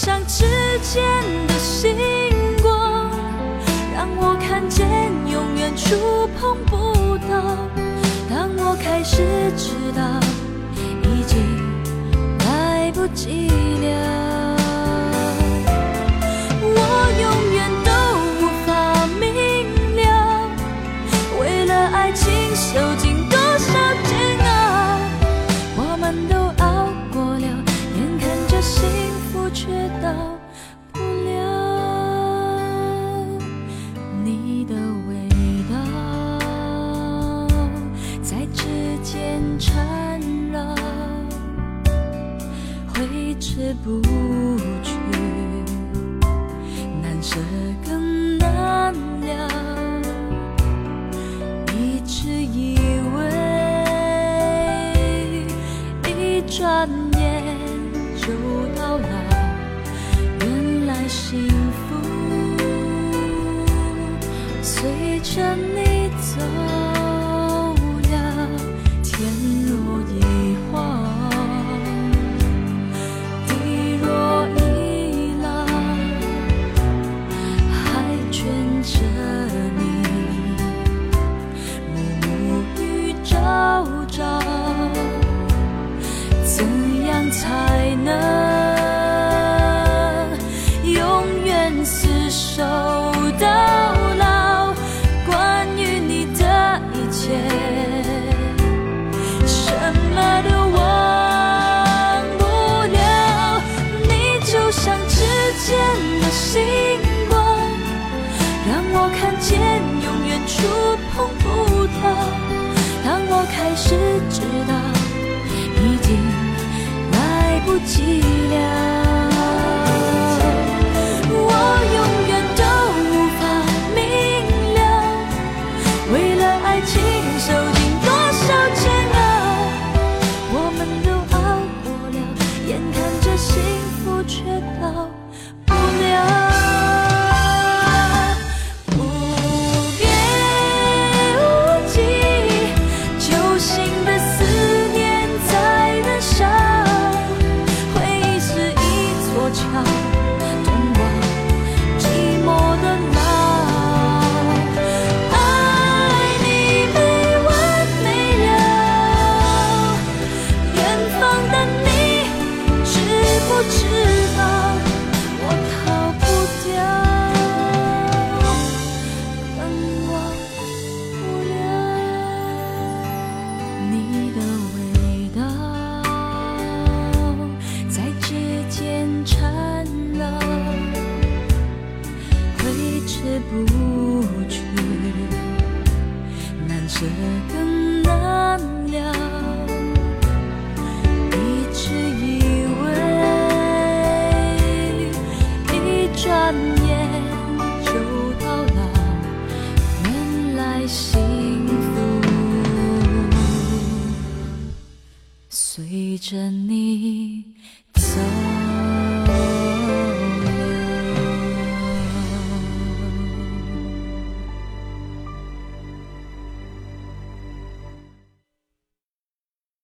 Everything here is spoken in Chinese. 上指尖的星光，让我看见永远触碰不到。当我开始知道已经来不及了，我永远都无法明了，为了爱情受尽多少煎熬，我们都熬过了，眼看着幸福却到不了你的味道，在指尖缠绕，挥之不去，这更难了。一直以为一转眼就到老，原来幸福随着你走了。天若一晃，地若一晃，着你暮暮与朝朝，怎样才能永远厮守到老？关于你的一切，什么都忘不了。你就像指尖的星，我看见永远触碰不到。当我开始知道已经来不及了，我永远都无法明了，为了爱情受尽多少煎熬，我们都熬过了，眼看着幸福却到不了。随着你走。